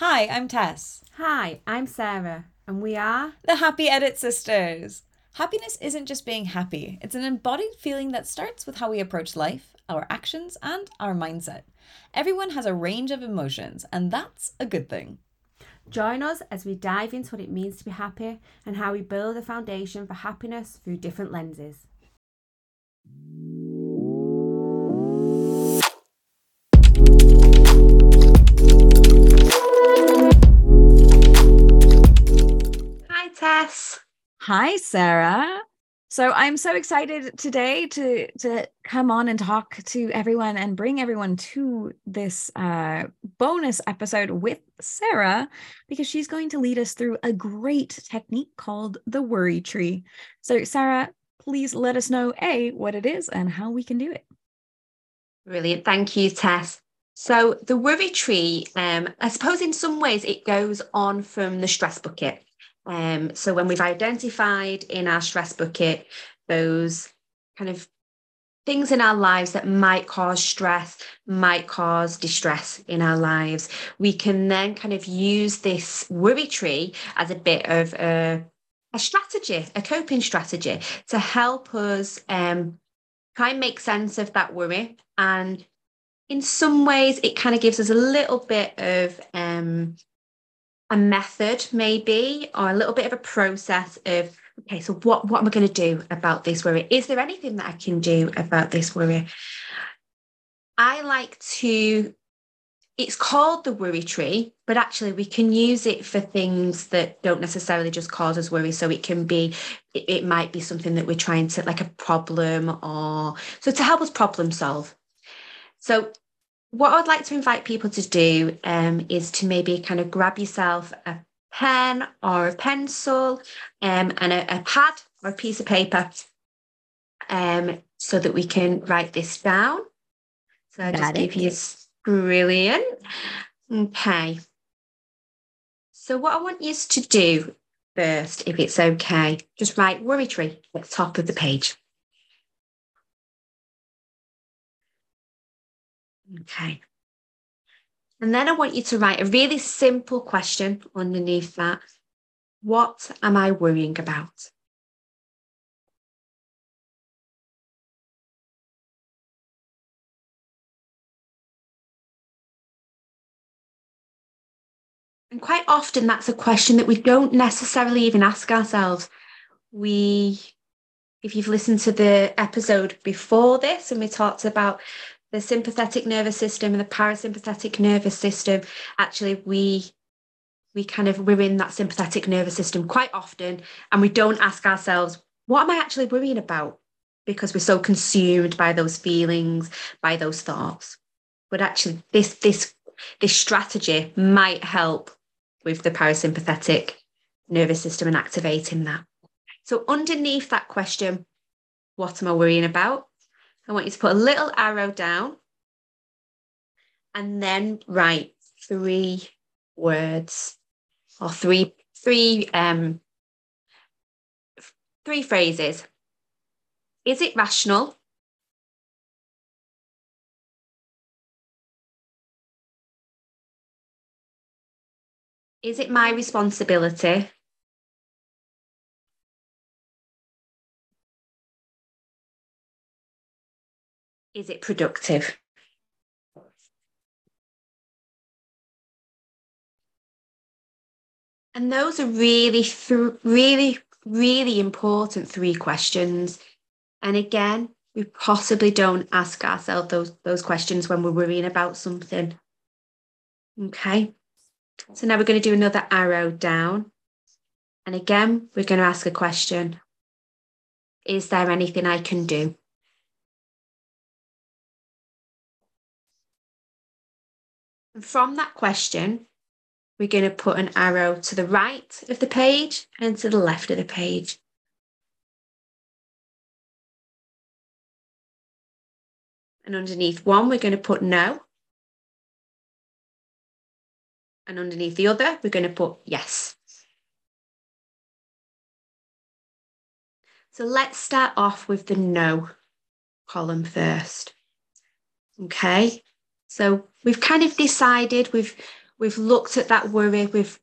Hi, I'm Tess. Hi, I'm Sarah. And we are the Happy Edit Sisters. Happiness isn't just being happy. It's an embodied feeling that starts with how we approach life, our actions, and our mindset. Everyone has a range of emotions, and that's a good thing. Join us as we dive into what it means to be happy and how we build a foundation for happiness through different lenses. Hi, Tess. Hi, Sarah. So I'm so excited today to come on and talk to everyone and bring everyone to this bonus episode with Sarah, because she's going to lead us through a great technique called the Worry Tree. So Sarah, please let us know, A, what it is and how we can do it. Brilliant. Thank you, Tess. So the Worry Tree, I suppose in some ways it goes on from the stress bucket. So when we've identified in our stress bucket those kind of things in our lives that might cause stress, might cause distress in our lives, we can then kind of use this worry tree as a bit of a strategy, a coping strategy to help us try and make sense of that worry. And in some ways, it kind of gives us a little bit of a method maybe, or a little bit of a process of, okay, so what am I going to do about this worry? Is there anything that I can do about this worry? It's called the worry tree, but actually we can use it for things that don't necessarily just cause us worry. So it can be, it might be something that we're trying to, like a problem, or so to help us problem solve. So what I'd like to invite people to do is to maybe kind of grab yourself a pen or a pencil and a pad or a piece of paper so that we can write this down. So I'll just give you... Brilliant. Okay. So what I want you to do first, if it's okay, just write worry tree at the top of the page. Okay. And then I want you to write a really simple question underneath that. What am I worrying about? And quite often that's a question that we don't necessarily even ask ourselves. If you've listened to the episode before this, and we talked about the sympathetic nervous system and the parasympathetic nervous system, actually we're in that sympathetic nervous system quite often, and we don't ask ourselves, what am I actually worrying about? Because we're so consumed by those feelings, by those thoughts. But actually this strategy might help with the parasympathetic nervous system and activating that. So underneath that question, what am I worrying about? I want you to put a little arrow down and then write three words or three phrases. Is it rational? Is it my responsibility? Is it productive? And those are really important three questions. And again, we possibly don't ask ourselves those questions when we're worrying about something. Okay. So now we're going to do another arrow down. And again, we're going to ask a question. Is there anything I can do? And from that question, we're going to put an arrow to the right of the page and to the left of the page. And underneath one, we're going to put no. And underneath the other, we're going to put yes. So let's start off with the no column first. Okay, so we've kind of decided, we've We've looked at that worry. We've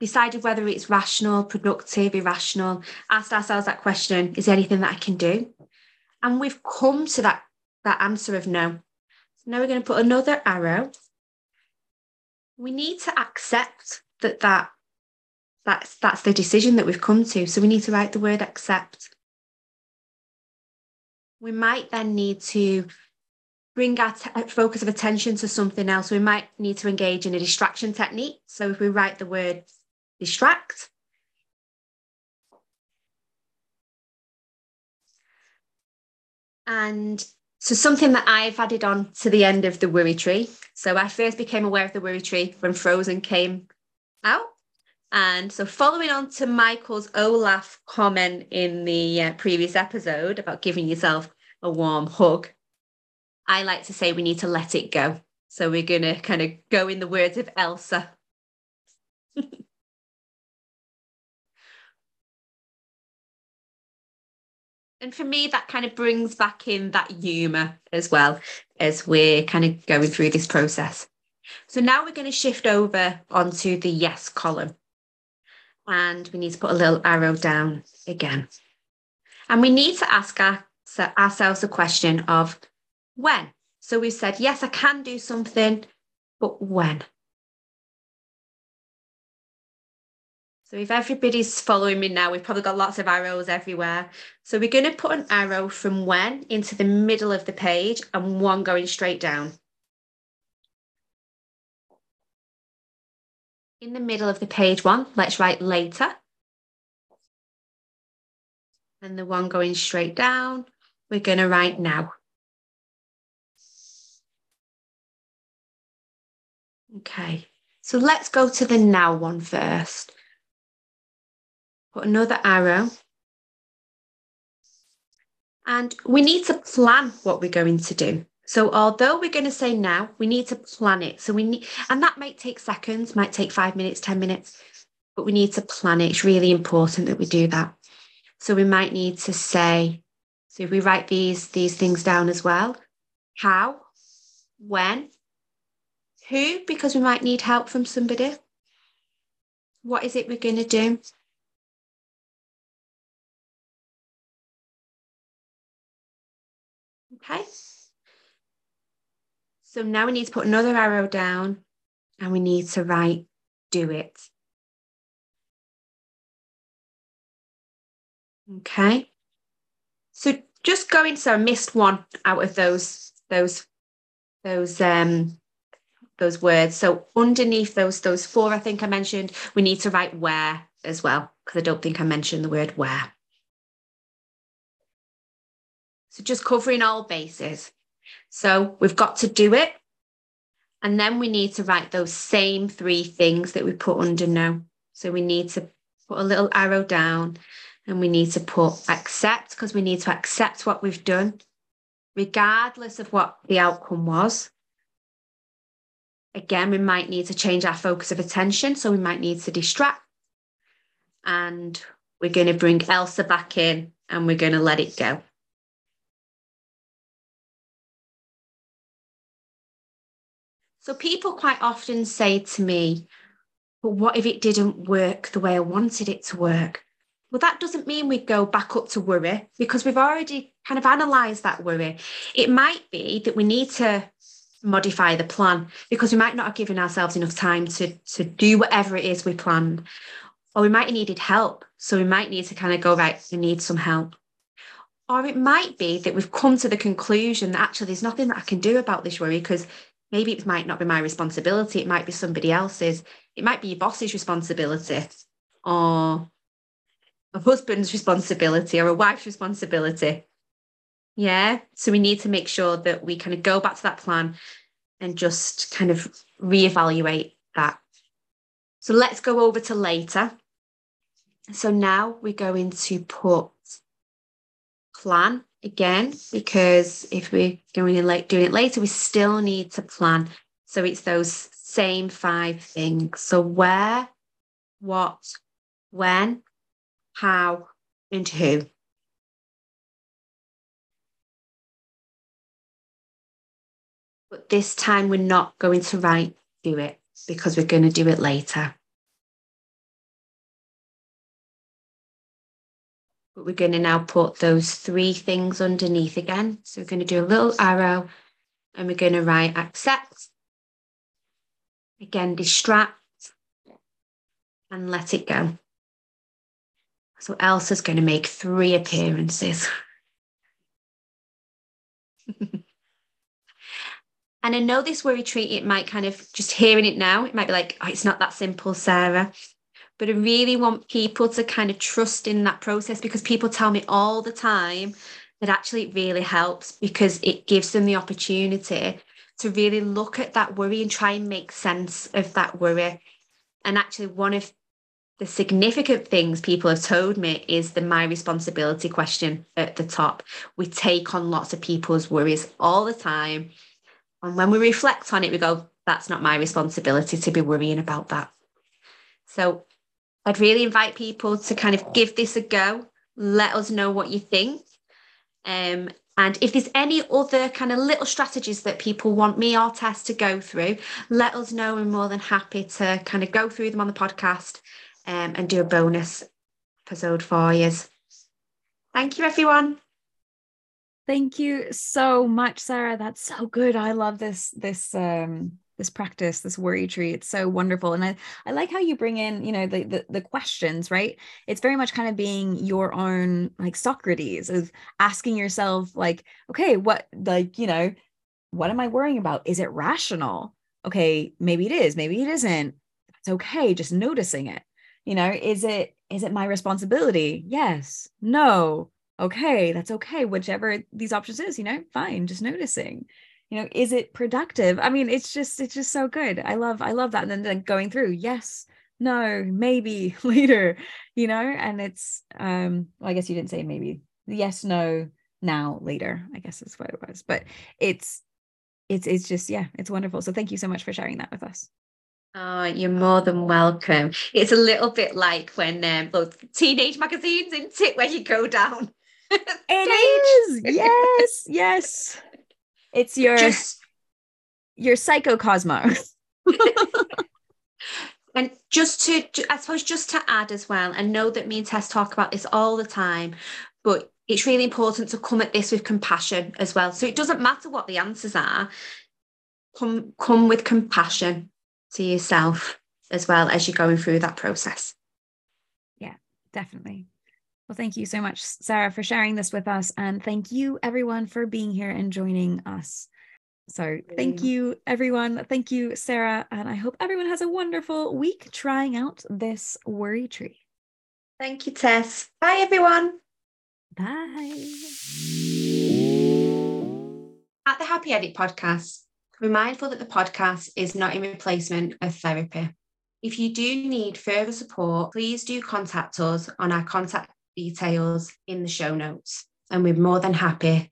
decided whether it's rational, productive, irrational, asked ourselves that question, is there anything that I can do? And we've come to that answer of no. So now we're going to put another arrow. We need to accept that's the decision that we've come to. So we need to write the word accept. We might then need to bring our focus of attention to something else. We might need to engage in a distraction technique. So if we write the word distract, and so something that I've added on to the end of the worry tree. So I first became aware of the worry tree when Frozen came out. And so following on to Michael's Olaf comment in the previous episode about giving yourself a warm hug, I like to say we need to let it go. So we're going to kind of go in the words of Elsa. And for me, that kind of brings back in that humour as well as we're kind of going through this process. So now we're going to shift over onto the yes column. And we need to put a little arrow down again. And we need to ask ourselves a question of when. So we've said, yes, I can do something, but when? So if everybody's following me now, we've probably got lots of arrows everywhere. So we're going to put an arrow from when into the middle of the page and one going straight down. In the middle of the page one, let's write later. And the one going straight down, we're going to write now. Okay, so let's go to the now one first. Put another arrow. And we need to plan what we're going to do. So although we're going to say now, we need to plan it. So we need, and that might take seconds, might take 5 minutes, 10 minutes, but we need to plan it. It's really important that we do that. So we might need to say, so if we write these things down as well, how, when, who, because we might need help from somebody. What is it we're going to do? Okay, so now we need to put another arrow down and we need to write, do it. Okay, so just going, so I missed one out of those words. So underneath those four I think I mentioned, we need to write where as well, because I don't think I mentioned the word where. So just covering all bases. So we've got to do it. And then we need to write those same three things that we put under no. So we need to put a little arrow down and we need to put accept, because we need to accept what we've done, regardless of what the outcome was. Again, we might need to change our focus of attention. So we might need to distract. And we're going to bring Elsa back in and we're going to let it go. So people quite often say to me, but what if it didn't work the way I wanted it to work? Well, that doesn't mean we go back up to worry, because we've already kind of analysed that worry. It might be that we need to modify the plan because we might not have given ourselves enough time to do whatever it is we planned. Or we might have needed help. So we might need to kind of go, right, we need some help. Or it might be that we've come to the conclusion that actually there's nothing that I can do about this worry because maybe it might not be my responsibility. It might be somebody else's. It might be your boss's responsibility or a husband's responsibility or a wife's responsibility. Yeah. So we need to make sure that we kind of go back to that plan and just kind of reevaluate that. So let's go over to later. So now we're going to put plan. Again, because if we're going in late, doing it later, we still need to plan. So it's those same five things. So where, what, when, how, and who. But this time we're not going to write do it. because we're going to do it later. But we're going to now put those three things underneath again. So we're going to do a little arrow and we're going to write accept. Again, distract and let it go. So Elsa's going to make three appearances. And I know this worry tree, it might kind of, just hearing it now, it might be like, oh, it's not that simple, Sarah. But I really want people to kind of trust in that process, because people tell me all the time that actually it really helps, because it gives them the opportunity to really look at that worry and try and make sense of that worry. And actually one of the significant things people have told me is the my responsibility question at the top. We take on lots of people's worries all the time. And when we reflect on it, we go, that's not my responsibility to be worrying about that. So I'd really invite people to kind of give this a go. Let us know what you think. And if there's any other kind of little strategies that people want me or Tess to go through, let us know. We're more than happy to kind of go through them on the podcast and do a bonus episode for you. Thank you, everyone. Thank you so much, Sarah. That's so good. I love this practice, this worry tree. It's so wonderful. And I like how you bring in, you know, the questions, right? It's very much kind of being your own, like Socrates, of asking yourself, like, okay, what, like, you know, what am I worrying about? Is it rational? Okay, maybe it is, maybe it isn't. It's okay, just noticing it. You know, is it my responsibility? Yes, no, okay, that's okay. Whichever these options is, you know, fine, just noticing. You know, is it productive? I mean, it's just so good. I love that. And then like going through, yes, no, maybe later, you know, and it's, well, I guess you didn't say maybe, yes, no, now, later, I guess is what it was, but it's just, yeah, it's wonderful. So thank you so much for sharing that with us. Oh, you're more than welcome. It's a little bit like when teenage magazines, isn't it, where you go down. It is. Yes. Yes. It's your psychocosmo. And I suppose just to add as well, I know that me and Tess talk about this all the time, but it's really important to come at this with compassion as well. So it doesn't matter what the answers are. Come with compassion to yourself as well as you're going through that process. Yeah, definitely. Well, thank you so much, Sarah, for sharing this with us. And thank you, everyone, for being here and joining us. So thank you, everyone. Thank you, Sarah. And I hope everyone has a wonderful week trying out this worry tree. Thank you, Tess. Bye, everyone. Bye. At the Happy Edit Podcast, we're mindful that the podcast is not a replacement of therapy. If you do need further support, please do contact us on our contact details in the show notes, and we're more than happy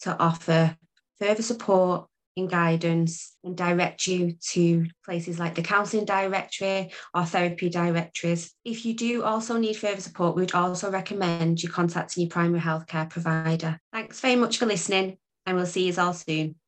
to offer further support and guidance and direct you to places like the counselling directory or therapy directories. If you do also need further support, we'd also recommend you contacting your primary healthcare provider. Thanks very much for listening, and we'll see you all soon.